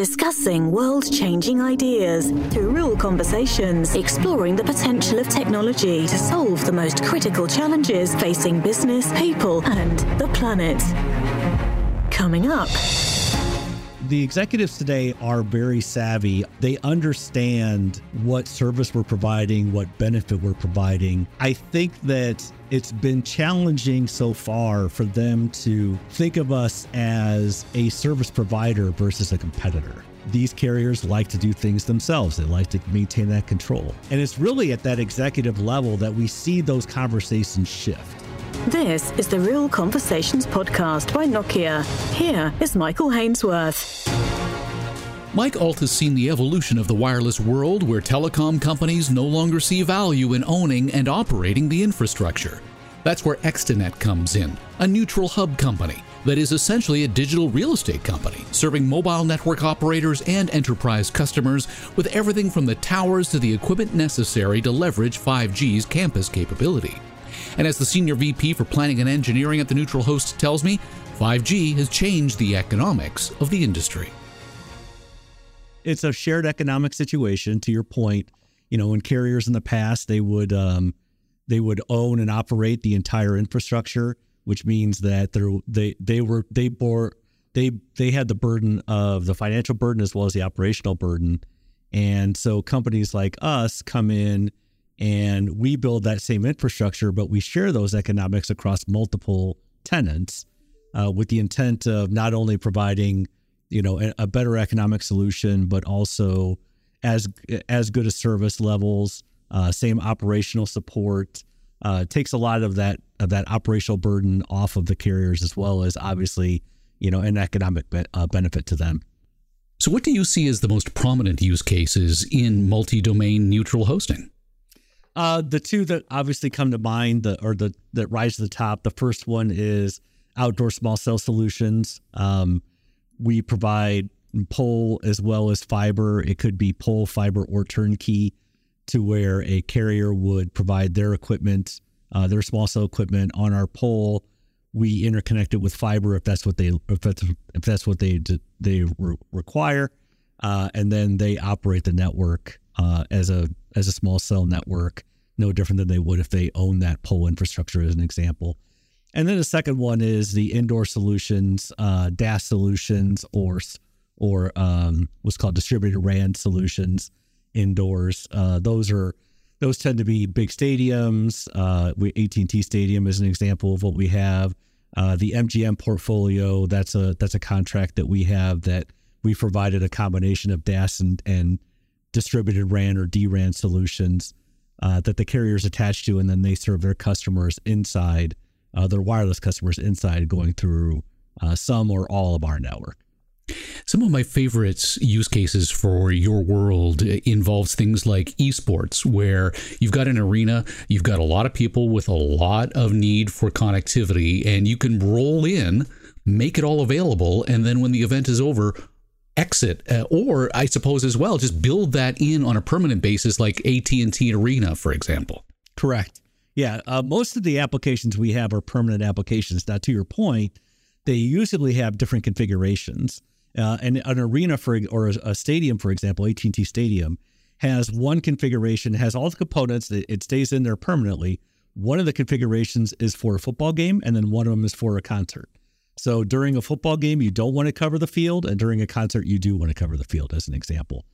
discussing world-changing ideas through real conversations, exploring the potential of technology to solve the most critical challenges facing business, people, and the planet. Coming up... The executives today are very savvy. They understand what service we're providing, what benefit we're providing. I think that it's been challenging so far for them to think of us as a service provider versus a competitor. These carriers like to do things themselves. They like to maintain that control. And it's really at that executive level that we see those conversations shift. This is the Real Conversations podcast by Nokia. Here is Michael Hainsworth. Mike Alt has seen the evolution of the wireless world where telecom companies no longer see value in owning and operating the infrastructure. That's where Extenet comes in, a neutral hub company that is essentially a digital real estate company, serving mobile network operators and enterprise customers with everything from the towers to the equipment necessary to leverage 5G's campus capability. And as the senior VP for planning and engineering at the neutral host tells me, 5G has changed the economics of the industry. It's a shared economic situation, to your point. You know, when carriers in the past, they would own and operate the entire infrastructure, which means that they had the burden of the financial burden as well as the operational burden. And so companies like us come in and we build that same infrastructure, but we share those economics across multiple tenants with the intent of not only providing, you know, a better economic solution, but also as good a service levels, same operational support. Takes a lot of that operational burden off of the carriers, as well as obviously, you know, an economic benefit to them. So, what do you see as the most prominent use cases in multi-domain neutral hosting? The two that obviously come to mind that rise to the top, the first one is outdoor small cell solutions. We provide pole as well as fiber. It could be pole, fiber, or turnkey to where a carrier would provide their equipment, their small cell equipment on our pole. We interconnect it with fiber if that's what they require. And then they operate the network as a small cell network, no different than they would if they own that pole infrastructure, as an example. And then the second one is the indoor solutions, DAS solutions, or what's called distributed RAN solutions indoors. Those tend to be big stadiums. AT&T Stadium is an example of what we have. The MGM portfolio, that's a contract that we have that we provided a combination of DAS and distributed RAN or DRAN solutions that the carriers attach to, and then they serve their customers inside, their wireless customers inside, going through some or all of our network. Some of my favorite use cases for your world involves things like esports, where you've got an arena, you've got a lot of people with a lot of need for connectivity, and you can roll in, make it all available, and then when the event is over, exit, or I suppose as well, just build that in on a permanent basis, like AT&T Arena, for example. Correct. Yeah. Most of the applications we have are permanent applications. Now, to your point, they usually have different configurations. And an arena or a stadium, for example, AT&T Stadium, has one configuration, has all the components. It stays in there permanently. One of the configurations is for a football game, and then one of them is for a concert. So during a football game, you don't want to cover the field, and during a concert, you do want to cover the field, as an example.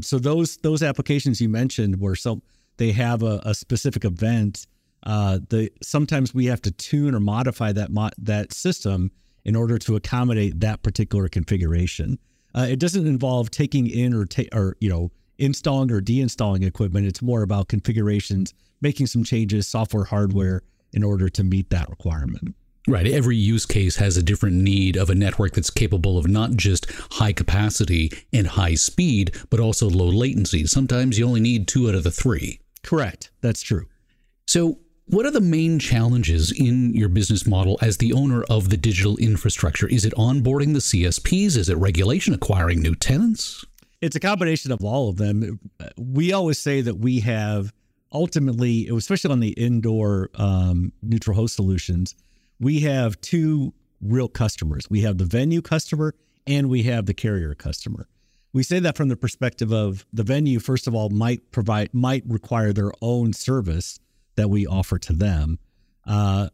So those applications you mentioned where they have a specific event. Sometimes we have to tune or modify that system in order to accommodate that particular configuration. It doesn't involve taking in or installing or deinstalling equipment. It's more about configurations, making some changes, software, hardware, in order to meet that requirement. Right. Every use case has a different need of a network that's capable of not just high capacity and high speed, but also low latency. Sometimes you only need 2 out of 3. Correct. That's true. So what are the main challenges in your business model as the owner of the digital infrastructure? Is it onboarding the CSPs? Is it regulation, acquiring new tenants? It's a combination of all of them. We always say that we have ultimately, especially on the indoor neutral host solutions, we have two real customers. We have the venue customer and we have the carrier customer. We say that from the perspective of the venue, first of all, might require their own service that we offer to them,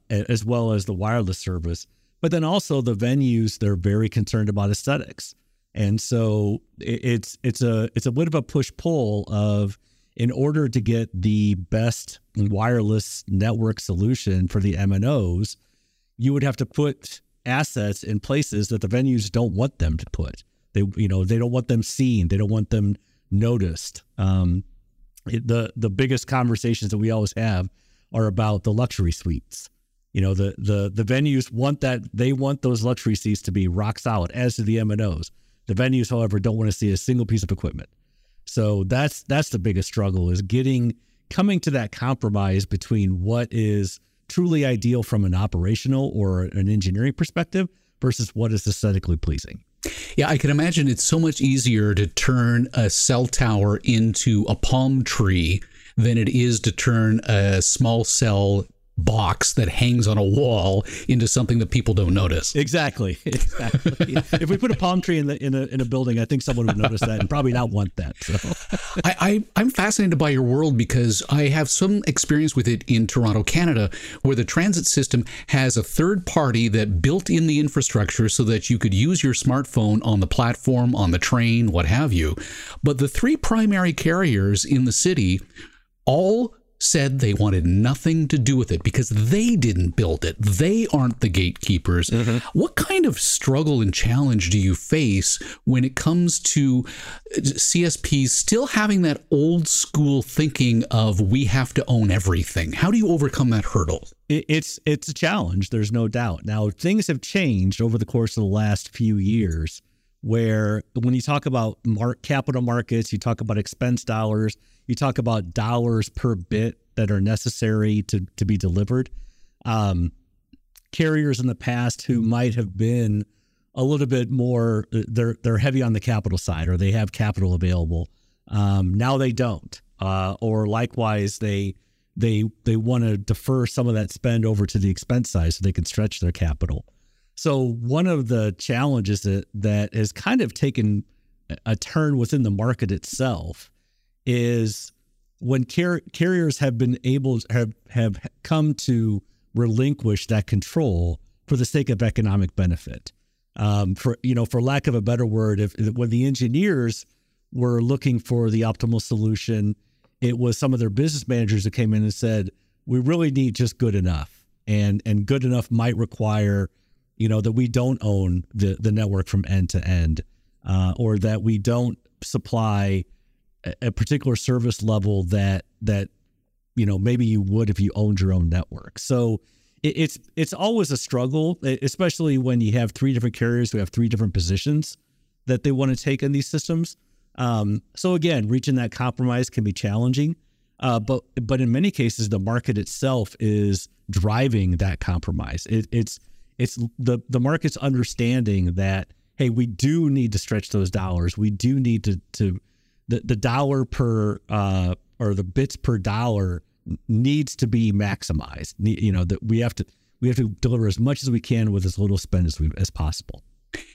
as well as the wireless service. But then also the venues, they're very concerned about aesthetics. And so it's a bit of a push-pull of, in order to get the best wireless network solution for the MNOs, you would have to put assets in places that the venues don't want them to put. They don't want them seen. They don't want them noticed. The biggest conversations that we always have are about the luxury suites. The venues want that. They want those luxury seats to be rock solid, as do the MNOs. The venues, however, don't want to see a single piece of equipment. So that's the biggest struggle, is coming to that compromise between what is truly ideal from an operational or an engineering perspective versus what is aesthetically pleasing. Yeah, I can imagine it's so much easier to turn a cell tower into a palm tree than it is to turn a small cell box that hangs on a wall into something that people don't notice. Exactly. If we put a palm tree in a building, I think someone would notice that and probably not want that. So I'm fascinated by your world, because I have some experience with it in Toronto, Canada, where the transit system has a third party that built in the infrastructure so that you could use your smartphone on the platform, on the train, what have you. But the three primary carriers in the city all said they wanted nothing to do with it because they didn't build it. They aren't the gatekeepers. Mm-hmm. What kind of struggle and challenge do you face when it comes to CSPs still having that old school thinking of we have to own everything? How do you overcome that hurdle? It's a challenge. There's no doubt. Now, things have changed over the course of the last few years, where when you talk about capital markets, you talk about expense dollars, you talk about dollars per bit that are necessary to be delivered. Carriers in the past who might have been a little bit more, they're heavy on the capital side, or they have capital available. Now they don't, or likewise, they want to defer some of that spend over to the expense side so they can stretch their capital. So one of the challenges that has kind of taken a turn within the market itself is when carriers have been able to have come to relinquish that control for the sake of economic benefit. For lack of a better word, when the engineers were looking for the optimal solution, it was some of their business managers who came in and said, "We really need just good enough," and good enough might require, that we don't own the network from end to end, or that we don't supply a particular service level that maybe you would if you owned your own network. So it's always a struggle, especially when you have three different carriers who have three different positions that they want to take in these systems. So again, reaching that compromise can be challenging, but in many cases, the market itself is driving that compromise. It's the market's understanding that, hey, we do need to stretch those dollars. We do need the dollar per or the bits per dollar needs to be maximized. That we have to deliver as much as we can with as little spend as possible.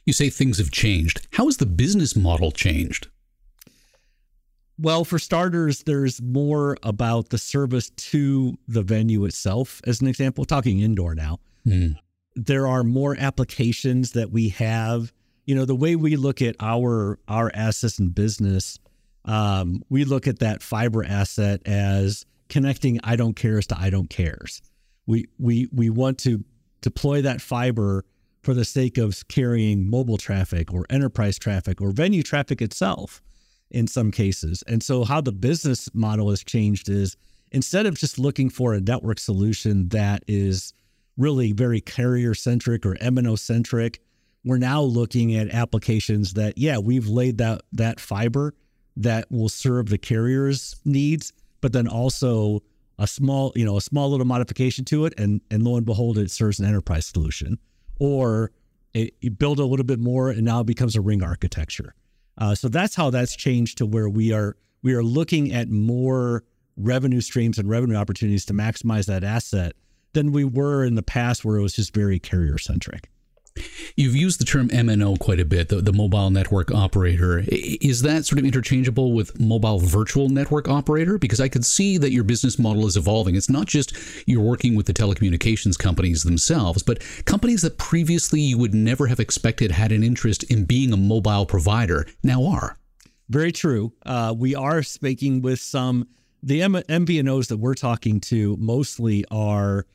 You say things have changed. How has the business model changed? Well, for starters, there's more about the service to the venue itself. As an example, talking indoor now. Mm. There are more applications that we have. The way we look at our assets in business, we look at that fiber asset as connecting I don't cares to I don't cares. We want to deploy that fiber for the sake of carrying mobile traffic or enterprise traffic or venue traffic itself in some cases. And so how the business model has changed is, instead of just looking for a network solution that is really very carrier-centric or MNO-centric, we're now looking at applications that, we've laid that fiber that will serve the carrier's needs, but then also a small little modification to it, and lo and behold, it serves an enterprise solution. Or you build a little bit more, and now it becomes a ring architecture. So that's how that's changed, to where we are looking at more revenue streams and revenue opportunities to maximize that asset than we were in the past, where it was just very carrier-centric. You've used the term MNO quite a bit, the mobile network operator. Is that sort of interchangeable with mobile virtual network operator? Because I could see that your business model is evolving. It's not just you're working with the telecommunications companies themselves, but companies that previously you would never have expected had an interest in being a mobile provider now are. Very true. We are speaking with some, the MVNOs that we're talking to mostly are,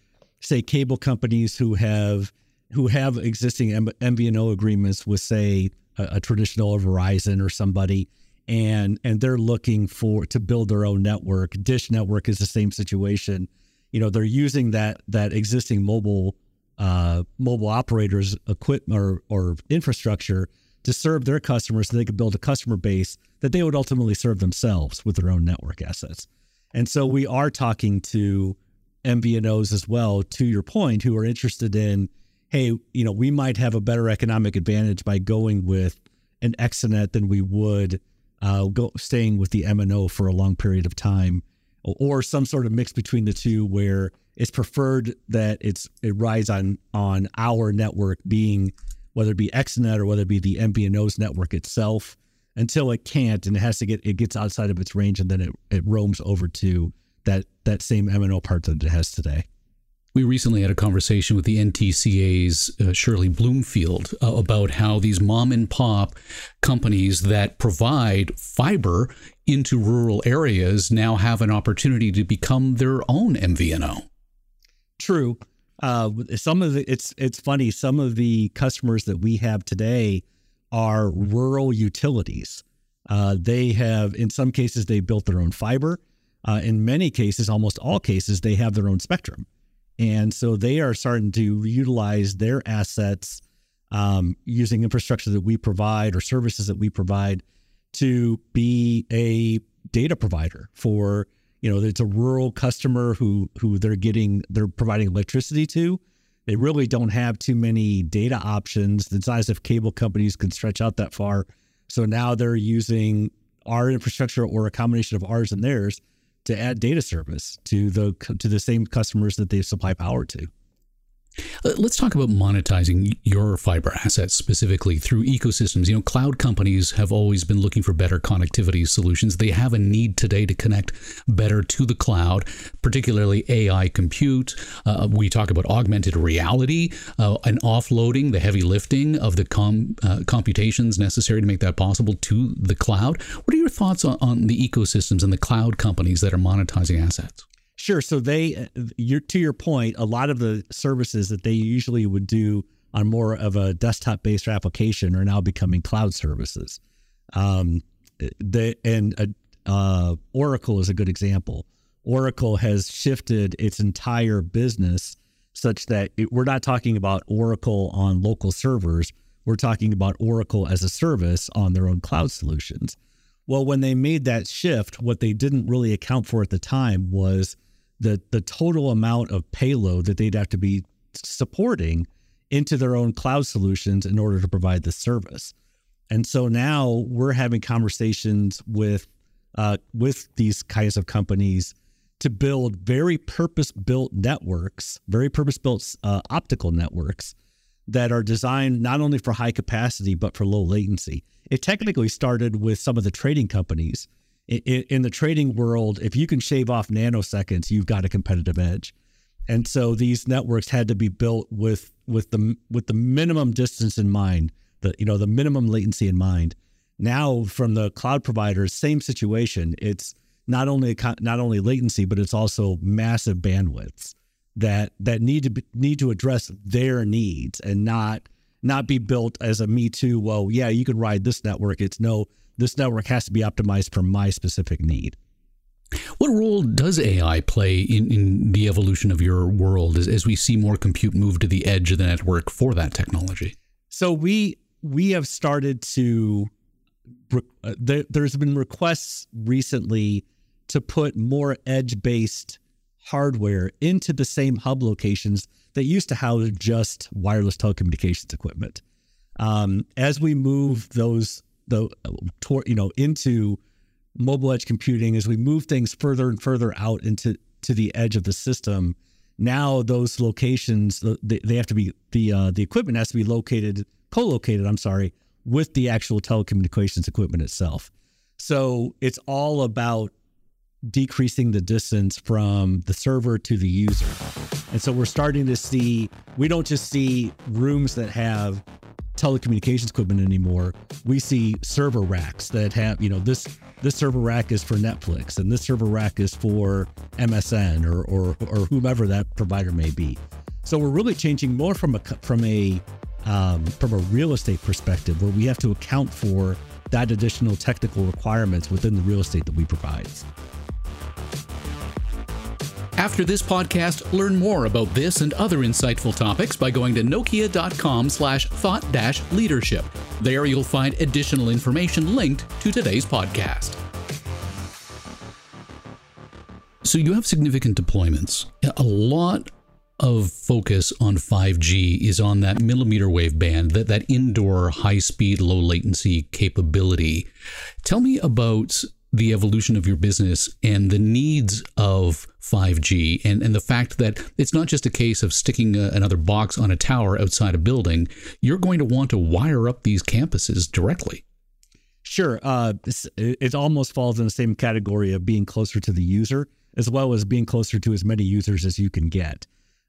say, cable companies who have existing MVNO agreements with, say, a traditional Verizon or somebody, and they're looking to build their own network. DISH Network is the same situation. You know, they're using that existing mobile operators' equipment or infrastructure to serve their customers, so they could build a customer base that they would ultimately serve themselves with their own network assets. And so we are talking to MVNOs as well, to your point, who are interested in, hey, you know, we might have a better economic advantage by going with an Extenet than we would staying with the MNO for a long period of time, or some sort of mix between the two where it's preferred that it rides on our network being, whether it be Extenet or whether it be the MVNO's network itself, until it can't and it gets outside of its range, and then it roams over to that same MNO part that it has today. We recently had a conversation with the NTCA's Shirley Bloomfield about how these mom and pop companies that provide fiber into rural areas now have an opportunity to become their own MVNO. True. It's funny. Some of the customers that we have today are rural utilities. They have, in some cases, they built their own fiber. In many cases, almost all cases, they have their own spectrum. And so they are starting to utilize their assets using infrastructure that we provide or services that we provide to be a data provider for, you know, it's a rural customer who they're providing electricity to. They really don't have too many data options. It's not as if cable companies can stretch out that far. So now they're using our infrastructure or a combination of ours and theirs to add data service to the same customers that they supply power to. Let's talk about monetizing your fiber assets specifically through ecosystems. You know, cloud companies have always been looking for better connectivity solutions. They have a need today to connect better to the cloud, particularly AI compute. We talk about augmented reality and offloading the heavy lifting of the computations necessary to make that possible to the cloud. What are your thoughts on the ecosystems and the cloud companies that are monetizing assets? Sure. So to your point, a lot of the services that they usually would do on more of a desktop-based application are now becoming cloud services. Oracle is a good example. Oracle has shifted its entire business such that we're not talking about Oracle on local servers. We're talking about Oracle as a service on their own cloud solutions. Well, when they made that shift, what they didn't really account for at the time was the total amount of payload that they'd have to be supporting into their own cloud solutions in order to provide the service. And so now we're having conversations with these kinds of companies to build very purpose-built networks, very purpose-built optical networks that are designed not only for high capacity, but for low latency. It technically started with some of the trading companies. In the trading world, if you can shave off nanoseconds, you've got a competitive edge. And so these networks had to be built with the minimum distance in mind, the minimum latency in mind. Now, from the cloud providers, same situation. It's not only latency, but it's also massive bandwidths that need to address their needs and not be built as a me too. Well, yeah, you can ride this network. It's no, this network has to be optimized for my specific need. What role does AI play in the evolution of your world as we see more compute move to the edge of the network for that technology? So we have started to, there's been requests recently to put more edge-based hardware into the same hub locations that used to house just wireless telecommunications equipment. As we move into mobile edge computing, as we move things further and further out to the edge of the system, now those locations, they have to be, the equipment has to be located, co-located, I'm sorry, with the actual telecommunications equipment itself. So it's all about decreasing the distance from the server to the user. And so we're starting to see, we don't just see rooms that have telecommunications equipment anymore. We see server racks that have, you know, this server rack is for Netflix and this server rack is for MSN or whomever that provider may be. So we're really changing more from a real estate perspective, where we have to account for that additional technical requirements within the real estate that we provide. After this podcast, learn more about this and other insightful topics by going to nokia.com/thought-leadership. There you'll find additional information linked to today's podcast. So you have significant deployments. A lot of focus on 5G is on that millimeter wave band, that indoor high-speed, low-latency capability. Tell me about the evolution of your business and the needs of 5G and the fact that it's not just a case of sticking another box on a tower outside a building. You're going to want to wire up these campuses directly. Sure. It almost falls in the same category of being closer to the user, as well as being closer to as many users as you can get.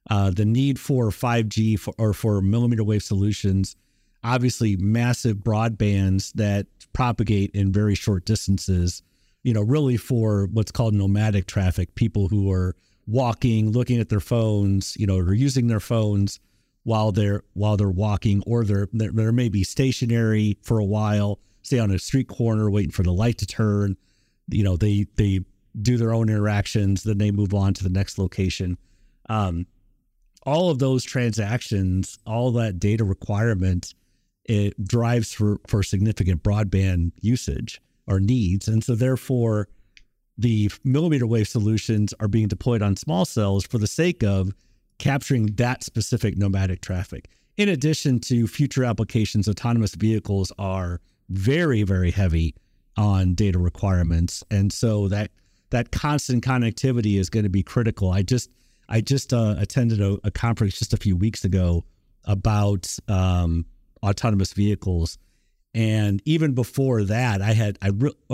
The need for 5G for millimeter wave solutions, obviously massive broadbands that propagate in very short distances, you know, really for what's called nomadic traffic, people who are walking, looking at their phones, you know, or using their phones while they're walking, or they may be stationary for a while, stay on a street corner waiting for the light to turn. You know, they do their own interactions, then they move on to the next location. All of those transactions, all that data requirement, it drives for significant broadband usage or needs. And so therefore, the millimeter wave solutions are being deployed on small cells for the sake of capturing that specific nomadic traffic. In addition to future applications, autonomous vehicles are very, very heavy on data requirements. And so that constant connectivity is going to be critical. I just attended a conference just a few weeks ago about autonomous vehicles. And even before that,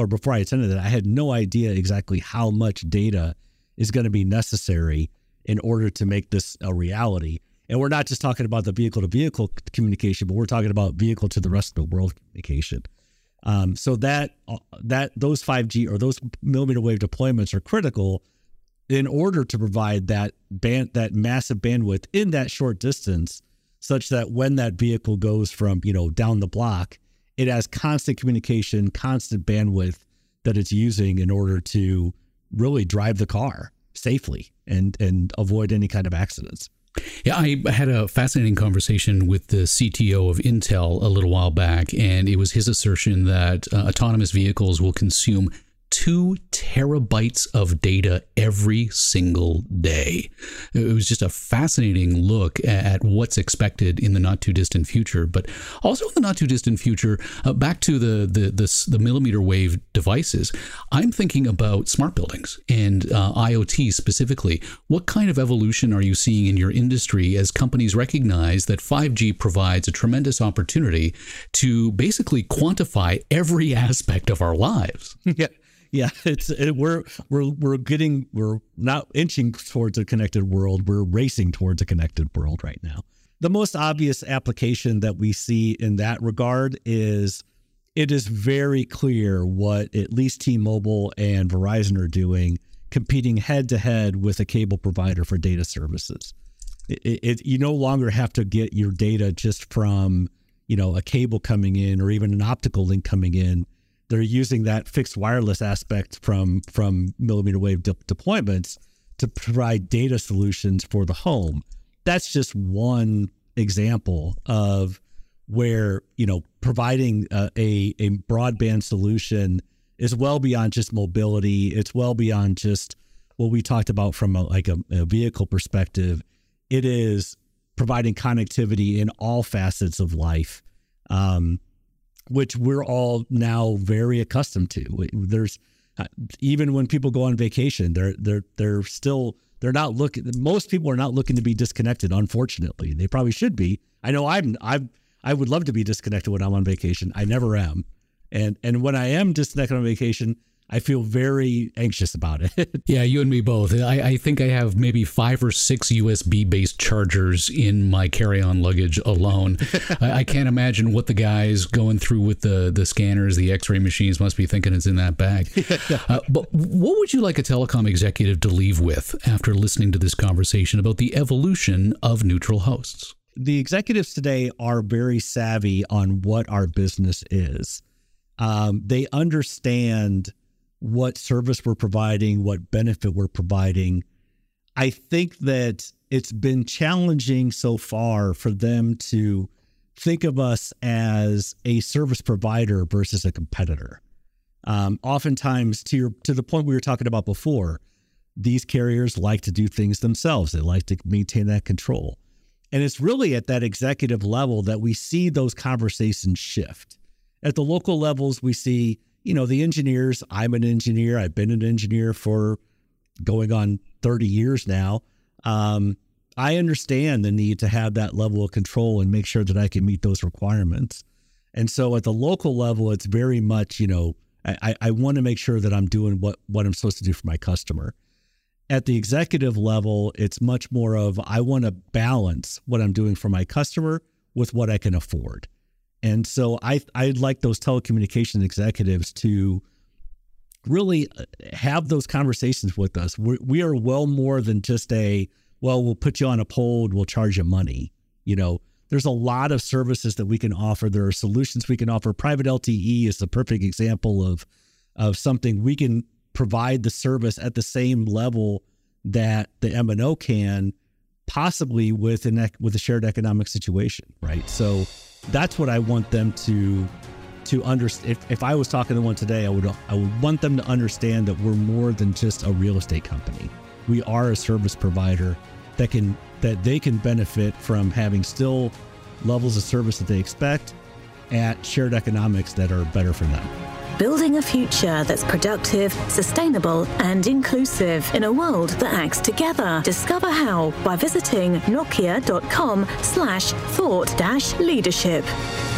before I attended that, I had no idea exactly how much data is going to be necessary in order to make this a reality. And we're not just talking about the vehicle to vehicle communication, but we're talking about vehicle to the rest of the world communication. So that those 5G or those millimeter wave deployments are critical in order to provide that massive bandwidth in that short distance, such that when that vehicle goes from, you know, down the block, it has constant communication, constant bandwidth that it's using in order to really drive the car safely and avoid any kind of accidents. Yeah, I had a fascinating conversation with the CTO of Intel a little while back, and it was his assertion that autonomous vehicles will consume 2 terabytes of data every single day. It was just a fascinating look at what's expected in the not too distant future, but also in the not too distant future. Back to the millimeter wave devices, I'm thinking about smart buildings and IoT specifically. What kind of evolution are you seeing in your industry as companies recognize that 5G provides a tremendous opportunity to basically quantify every aspect of our lives? Yeah. Yeah, we're not inching towards a connected world. We're racing towards a connected world right now. The most obvious application that we see in that regard is it is very clear what at least T-Mobile and Verizon are doing, competing head to head with a cable provider for data services. You no longer have to get your data just from, you know, a cable coming in or even an optical link coming in. They're using that fixed wireless aspect from millimeter wave deployments to provide data solutions for the home. That's just one example of where, you know, providing a broadband solution is well beyond just mobility. It's well beyond just what we talked about from a vehicle perspective. It is providing connectivity in all facets of life, which we're all now very accustomed to. There's even when people go on vacation, they're still They're not looking. Most people are not looking to be disconnected. Unfortunately, they probably should be. I know I would love to be disconnected when I'm on vacation. I never am, and when I am disconnected on vacation, I feel very anxious about it. Yeah, you and me both. I think I have maybe 5 or 6 USB-based chargers in my carry-on luggage alone. I can't imagine what the guys going through with the scanners, the X-ray machines must be thinking it's in that bag. But what would you like a telecom executive to leave with after listening to this conversation about the evolution of neutral hosts? The executives today are very savvy on what our business is. They understand what service we're providing, what benefit we're providing. I think that it's been challenging so far for them to think of us as a service provider versus a competitor. Oftentimes, to the point we were talking about before, these carriers like to do things themselves. They like to maintain that control. And it's really at that executive level that we see those conversations shift. At the local levels, we see, you know, the engineers, I'm an engineer. I've been an engineer for going on 30 years now. I understand the need to have that level of control and make sure that I can meet those requirements. And so at the local level, it's very much, you know, I want to make sure that I'm doing what I'm supposed to do for my customer. At the executive level, it's much more of, I want to balance what I'm doing for my customer with what I can afford. And so I'd like those telecommunications executives to really have those conversations with us. We are well more than just we'll put you on a pole and we'll charge you money. You know, there's a lot of services that we can offer. There are solutions we can offer. Private LTE is the perfect example of something we can provide the service at the same level that the MNO can, possibly with a shared economic situation, right? So that's what I want them to understand. If I was talking to one today, I would want them to understand that we're more than just a real estate company. We are a service provider that they can benefit from having still levels of service that they expect at shared economics that are better for them. Building a future that's productive, sustainable, and inclusive in a world that acts together. Discover how by visiting nokia.com/thought-leadership.